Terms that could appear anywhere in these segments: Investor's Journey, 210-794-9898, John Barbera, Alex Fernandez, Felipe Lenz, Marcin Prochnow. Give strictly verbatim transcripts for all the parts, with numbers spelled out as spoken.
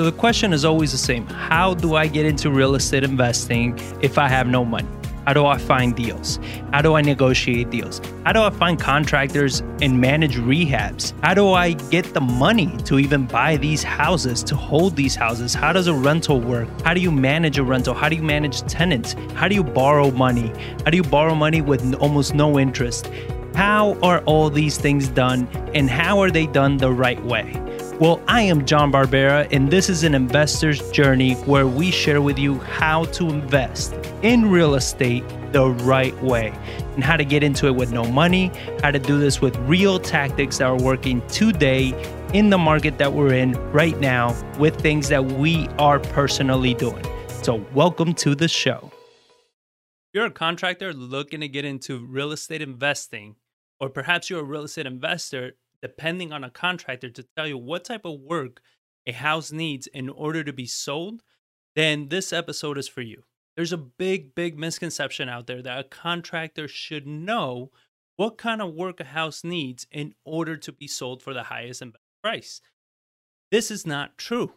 So the question is always the same. How do I get into real estate investing if I have no money? How do I find deals? How do I negotiate deals? How do I find contractors and manage rehabs? How do I get the money to even buy these houses, to hold these houses? How does a rental work? How do you manage a rental? How do you manage tenants? How do you borrow money? How do you borrow money with almost no interest? How are all these things done, and how are they done the right way? Well, I am John Barbera, and this is an Investor's Journey where we share with you how to invest in real estate the right way and how to get into it with no money, how to do this with real tactics that are working today in the market that we're in right now with things that we are personally doing. So welcome to the show. If you're a contractor looking to get into real estate investing, or perhaps you're a real estate investor depending on a contractor to tell you what type of work a house needs in order to be sold, then this episode is for you. There's a big, big misconception out there that a contractor should know what kind of work a house needs in order to be sold for the highest and best price. This is not true.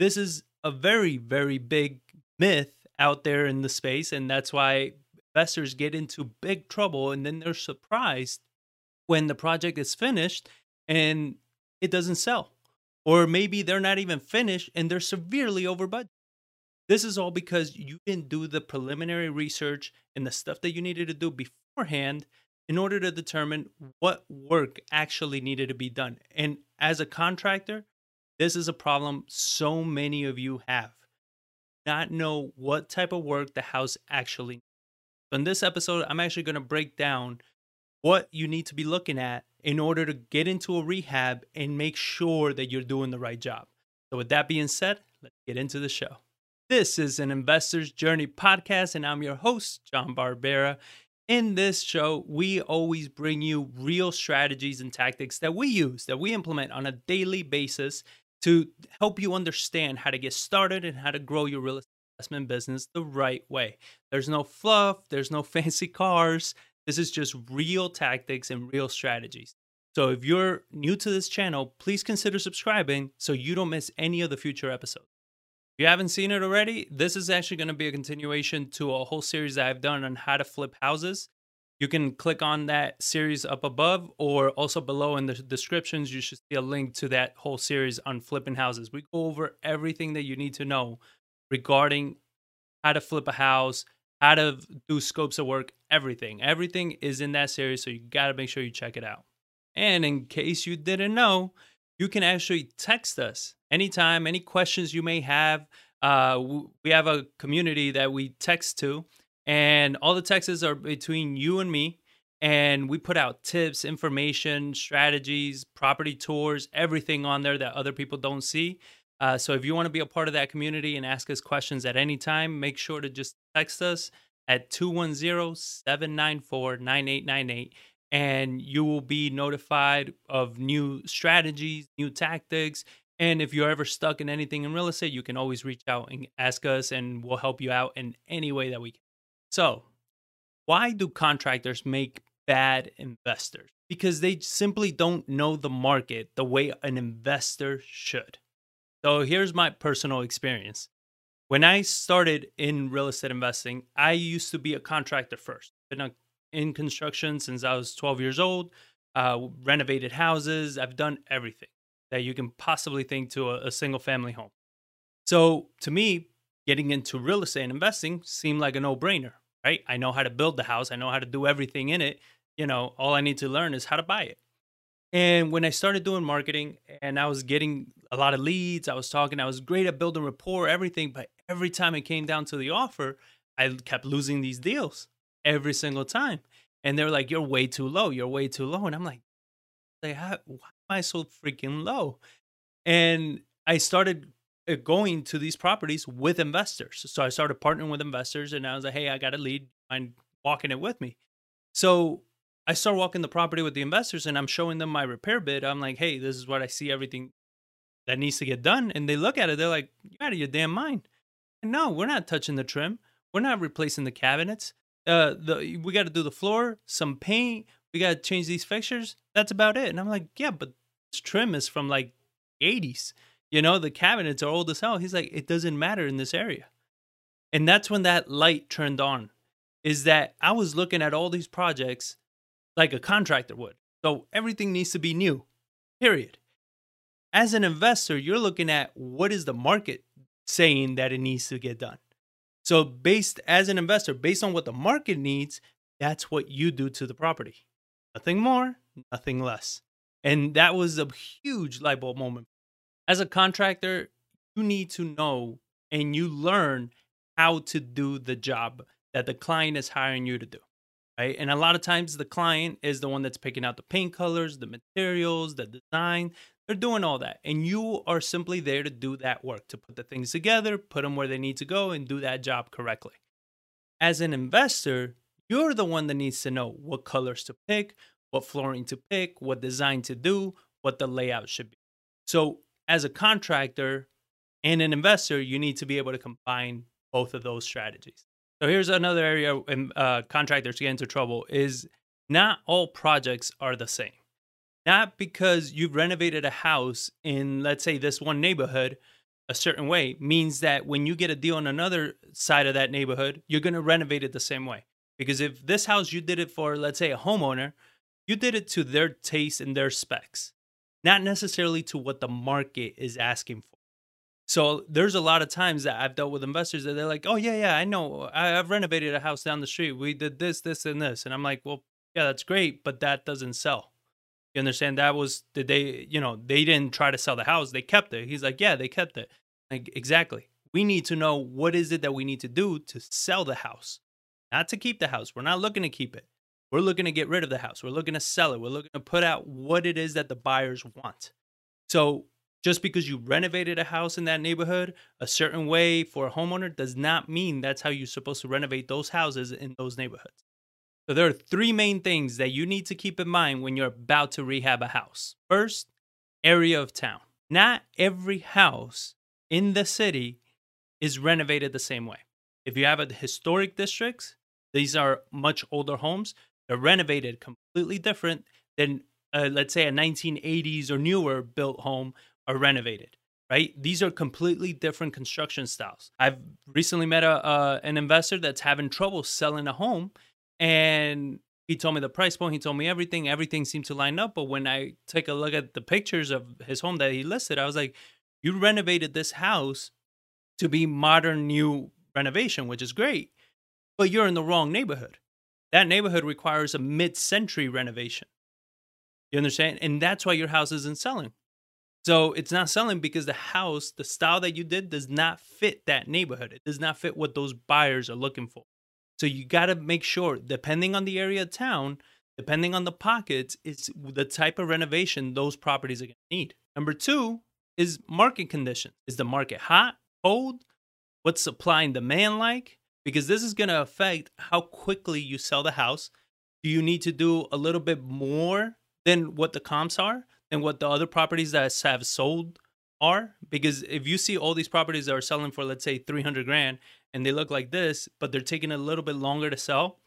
This is a very, very big myth out there in the space, and that's why investors get into big trouble, and then they're surprised when the project is finished and it doesn't sell. Or maybe they're not even finished and they're severely over budget. This is all because you didn't do the preliminary research and the stuff that you needed to do beforehand in order to determine what work actually needed to be done. And as a contractor, this is a problem so many of you have. Not know what type of work the house actually needs. So in this episode, I'm actually going to break down what you need to be looking at in order to get into a rehab and make sure that you're doing the right job. So with that being said, let's get into the show. This is an Investor's Journey podcast, and I'm your host, John Barbera. In this show, we always bring you real strategies and tactics that we use, that we implement on a daily basis to help you understand how to get started and how to grow your real estate investment business the right way. There's no fluff. There's no fancy cars. This is just real tactics and real strategies. So if you're new to this channel, please consider subscribing so you don't miss any of the future episodes. If you haven't seen it already, this is actually going to be a continuation to a whole series that I've done on how to flip houses. You can click on that series up above, or also below in the descriptions, you should see a link to that whole series on flipping houses. We go over everything that you need to know regarding how to flip a house, how to do scopes of work, everything. Everything is in that series, so you got to make sure you check it out. And in case you didn't know, you can actually text us anytime, any questions you may have. Uh, we have a community that we text to, and all the texts are between you and me, and we put out tips, information, strategies, property tours, everything on there that other people don't see. Uh, so if you want to be a part of that community and ask us questions at any time, make sure to just text us at two one zero, seven nine four, nine eight nine eight, and you will be notified of new strategies, new tactics. And if you're ever stuck in anything in real estate, you can always reach out and ask us, and we'll help you out in any way that we can. So why do contractors make bad investors? Because they simply don't know the market the way an investor should. So here's my personal experience. When I started in real estate investing, I used to be a contractor first. Been a, in construction since I was twelve years old, uh, renovated houses. I've done everything that you can possibly think to a, a single family home. So to me, getting into real estate investing seemed like a no-brainer, right? I know how to build the house. I know how to do everything in it. You know, all I need to learn is how to buy it. And when I started doing marketing and I was getting a lot of leads, I was talking, I was great at building rapport, everything. But every time it came down to the offer, I kept losing these deals every single time. And they were like, you're way too low. You're way too low. And I'm like, like how, why am I so freaking low? And I started going to these properties with investors. So I started partnering with investors, and I was like, hey, I got a lead. I'm walking it with me. So I start walking the property with the investors, and I'm showing them my repair bid. I'm like, hey, this is what I see, everything that needs to get done. And they look at it. They're like, you're out of your damn mind. And no, we're not touching the trim. We're not replacing the cabinets. Uh, the, we got to do the floor, some paint. We got to change these fixtures. That's about it. And I'm like, yeah, but this trim is from like eighties. You know, the cabinets are old as hell. He's like, it doesn't matter in this area. And that's when that light turned on, is that I was looking at all these projects like a contractor would. So everything needs to be new, period. As an investor, you're looking at what is the market saying that it needs to get done. So based as an investor, based on what the market needs, that's what you do to the property. Nothing more, nothing less. And that was a huge light bulb moment. As a contractor, you need to know and you learn how to do the job that the client is hiring you to do, right? And a lot of times the client is the one that's picking out the paint colors, the materials, the design. They're doing all that. And you are simply there to do that work, to put the things together, put them where they need to go, and do that job correctly. As an investor, you're the one that needs to know what colors to pick, what flooring to pick, what design to do, what the layout should be. So as a contractor and an investor, you need to be able to combine both of those strategies. So here's another area uh, contractors get into trouble is not all projects are the same. Not because you've renovated a house in, let's say, this one neighborhood a certain way means that when you get a deal on another side of that neighborhood, you're going to renovate it the same way. Because if this house, you did it for, let's say, a homeowner, you did it to their taste and their specs, not necessarily to what the market is asking for. So there's a lot of times that I've dealt with investors that they're like, oh, yeah, yeah, I know. I've renovated a house down the street. We did this, this, and this. And I'm like, well, yeah, that's great, but that doesn't sell. You understand? That was the day, you know, they didn't try to sell the house. They kept it. He's like, yeah, they kept it. Like, exactly. We need to know what is it that we need to do to sell the house, not to keep the house. We're not looking to keep it. We're looking to get rid of the house. We're looking to sell it. We're looking to put out what it is that the buyers want. So just because you renovated a house in that neighborhood a certain way for a homeowner does not mean that's how you're supposed to renovate those houses in those neighborhoods. So there are three main things that you need to keep in mind when you're about to rehab a house. First, area of town. Not every house in the city is renovated the same way. If you have a historic districts, these are much older homes. They're renovated completely different than, uh, let's say, a nineteen eighties or newer built home are renovated, right? These are completely different construction styles. I've recently met a uh, an investor that's having trouble selling a home. And he told me the price point. He told me everything. Everything seemed to line up. But when I take a look at the pictures of his home that he listed, I was like, you renovated this house to be modern new renovation, which is great. But you're in the wrong neighborhood. That neighborhood requires a mid-century renovation. You understand? And that's why your house isn't selling. So it's not selling because the house, the style that you did does not fit that neighborhood. It does not fit what those buyers are looking for. So you got to make sure, depending on the area of town, depending on the pockets, it's the type of renovation those properties are going to need. Number two is market condition. Is the market hot, cold? What's supply and demand like? Because this is going to affect how quickly you sell the house. Do you need to do a little bit more than what the comps are and what the other properties that have sold are? Because if you see all these properties that are selling for, let's say, three hundred grand, and they look like this, but they're taking a little bit longer to sell,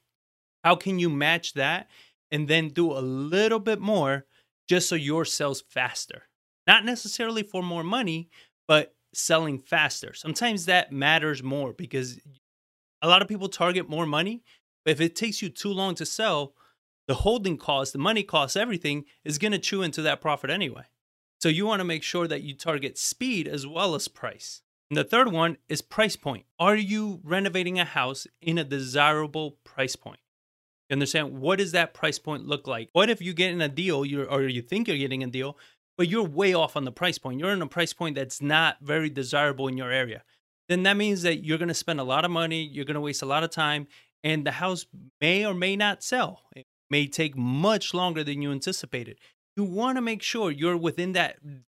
how can you match that and then do a little bit more just so yours sells faster? Not necessarily for more money, but selling faster. Sometimes that matters more because a lot of people target more money, but if it takes you too long to sell, the holding costs, the money costs, everything is going to chew into that profit anyway. So you want to make sure that you target speed as well as price. And the third one is price point. Are you renovating a house in a desirable price point? You understand? What does that price point look like? What if you get in a deal you're, or you think you're getting a deal, but you're way off on the price point? You're in a price point that's not very desirable in your area. Then that means that you're going to spend a lot of money. You're going to waste a lot of time. And the house may or may not sell. It may take much longer than you anticipated. You want to make sure you're within that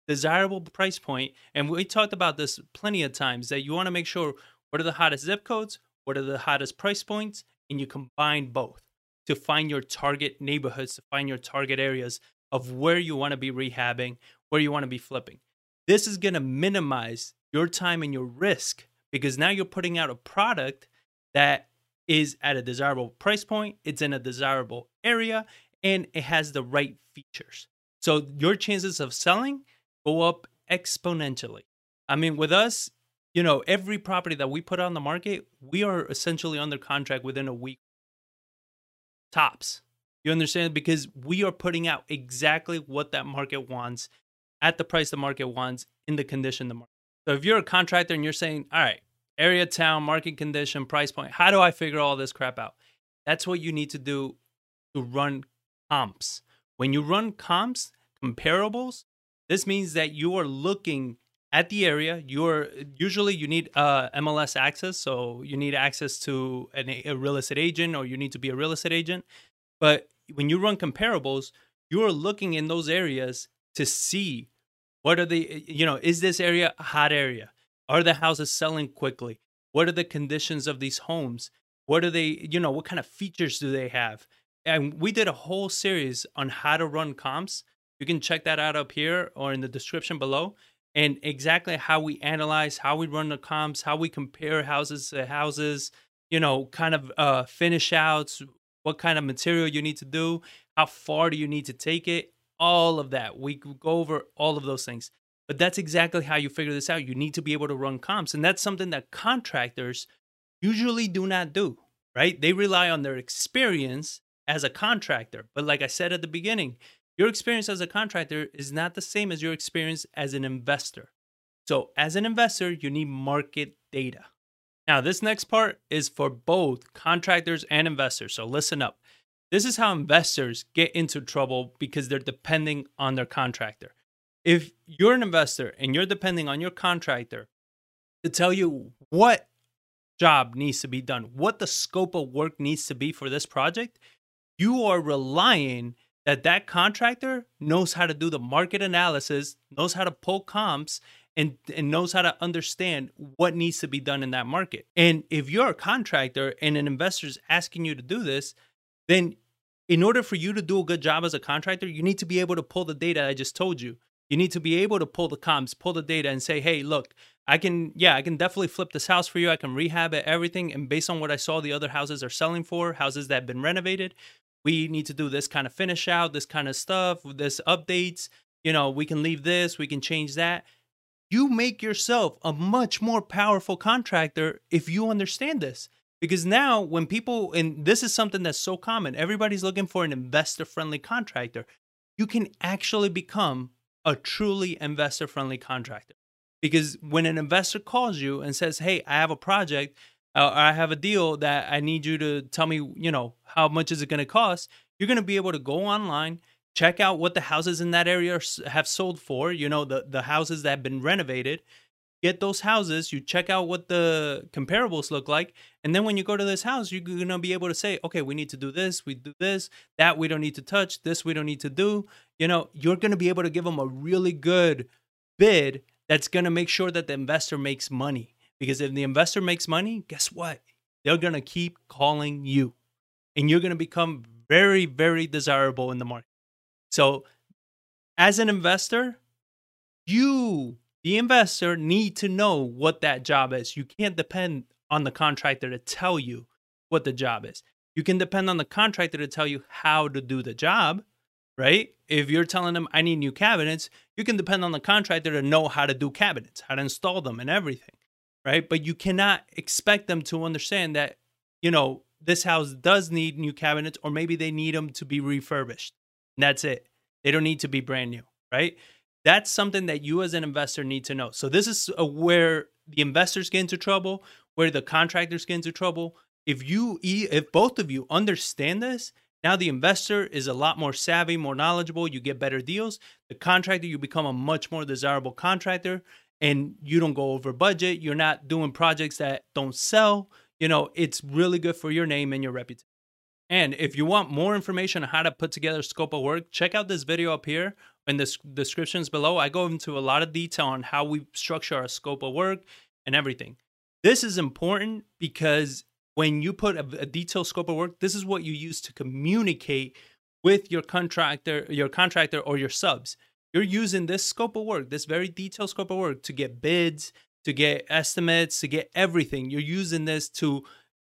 desirable price point. And we talked about this plenty of times that you want to make sure what are the hottest zip codes, what are the hottest price points, and you combine both to find your target neighborhoods, to find your target areas of where you want to be rehabbing, where you want to be flipping. This is going to minimize your time and your risk because now you're putting out a product that is at a desirable price point, it's in a desirable area, and it has the right features. So your chances of selling go up exponentially. I mean, with us, you know, every property that we put on the market, we are essentially under contract within a week. Tops. You understand? Because we are putting out exactly what that market wants at the price the market wants in the condition the market. So if you're a contractor and you're saying, all right, area, town, market condition, price point, how do I figure all this crap out? That's what you need to do to run comps. When you run comps, comparables, this means that you are looking at the area. You're usually you need uh, M L S access, so you need access to an, a real estate agent, or you need to be a real estate agent. But when you run comparables, you are looking in those areas to see what are the, you know, is this area a hot area? Are the houses selling quickly? What are the conditions of these homes? What are they, you know, what kind of features do they have? And we did a whole series on how to run comps. You can check that out up here or in the description below. And exactly how we analyze, how we run the comps, how we compare houses to houses, you know, kind of uh, finish outs, what kind of material you need to do, how far do you need to take it, all of that. We go over all of those things. But that's exactly how you figure this out. You need to be able to run comps. And that's something that contractors usually do not do, right? They rely on their experience as a contractor. But like I said at the beginning, your experience as a contractor is not the same as your experience as an investor. So as an investor, you need market data. Now, this next part is for both contractors and investors. So listen up. This is how investors get into trouble because they're depending on their contractor. If you're an investor and you're depending on your contractor to tell you what job needs to be done, what the scope of work needs to be for this project, you are relying that that contractor knows how to do the market analysis, knows how to pull comps, and, and knows how to understand what needs to be done in that market. And if you're a contractor and an investor is asking you to do this, then in order for you to do a good job as a contractor, you need to be able to pull the data I just told you. You need to be able to pull the comps, pull the data and say, hey, look, I can, yeah, I can definitely flip this house for you. I can rehab it, everything. And based on what I saw the other houses are selling for, houses that have been renovated, we need to do this kind of finish out, this kind of stuff, this updates, you know, we can leave this, we can change that. You make yourself a much more powerful contractor if you understand this. Because now when people, and this is something that's so common, everybody's looking for an investor-friendly contractor. You can actually become a truly investor-friendly contractor. Because when an investor calls you and says, hey, I have a project, uh, or I have a deal that I need you to tell me, you know, how much is it going to cost? You're going to be able to go online, check out what the houses in that area have sold for, you know, the, the houses that have been renovated, get those houses, you check out what the comparables look like. And then when you go to this house, you're going to be able to say, okay, we need to do this, we do this, that we don't need to touch, this we don't need to do. You know, you're going to be able to give them a really good bid that's going to make sure that the investor makes money. Because if the investor makes money, guess what? They're going to keep calling you. And you're going to become very, very desirable in the market. So as an investor, you... the investor need to know what that job is. You can't depend on the contractor to tell you what the job is. You can depend on the contractor to tell you how to do the job, right? If you're telling them, I need new cabinets, you can depend on the contractor to know how to do cabinets, how to install them and everything, right? But you cannot expect them to understand that, you know, this house does need new cabinets, or maybe they need them to be refurbished. And that's it. They don't need to be brand new, right? That's something that you as an investor need to know. So this is where the investors get into trouble, where the contractors get into trouble. If you, if both of you understand this, now the investor is a lot more savvy, more knowledgeable. You get better deals. The contractor, you become a much more desirable contractor, and you don't go over budget. You're not doing projects that don't sell. You know, it's really good for your name and your reputation. And if you want more information on how to put together a scope of work, check out this video up here. In the descriptions below, I go into a lot of detail on how we structure our scope of work and everything. This is important because when you put a, a detailed scope of work, this is what you use to communicate with your contractor, your contractor or your subs. You're using this scope of work, this very detailed scope of work, to get bids, to get estimates, to get everything. You're using this to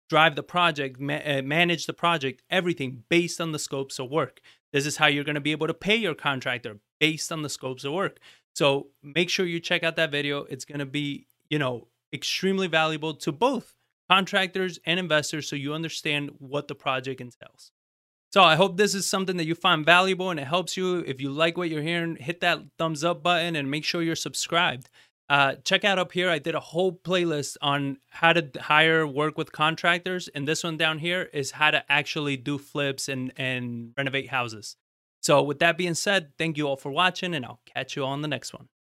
drive the project, ma- manage the project, everything based on the scopes of work. This is how you're going to be able to pay your contractor based on the scopes of work. So make sure you check out that video. It's going to be, you know, extremely valuable to both contractors and investors, so you understand what the project entails. So I hope this is something that you find valuable and it helps you. If you like what you're hearing, hit that thumbs up button and make sure you're subscribed. Uh, check out up here. I did a whole playlist on how to hire, work with contractors. And this one down here is how to actually do flips and, and renovate houses. So with that being said, thank you all for watching, and I'll catch you on the next one.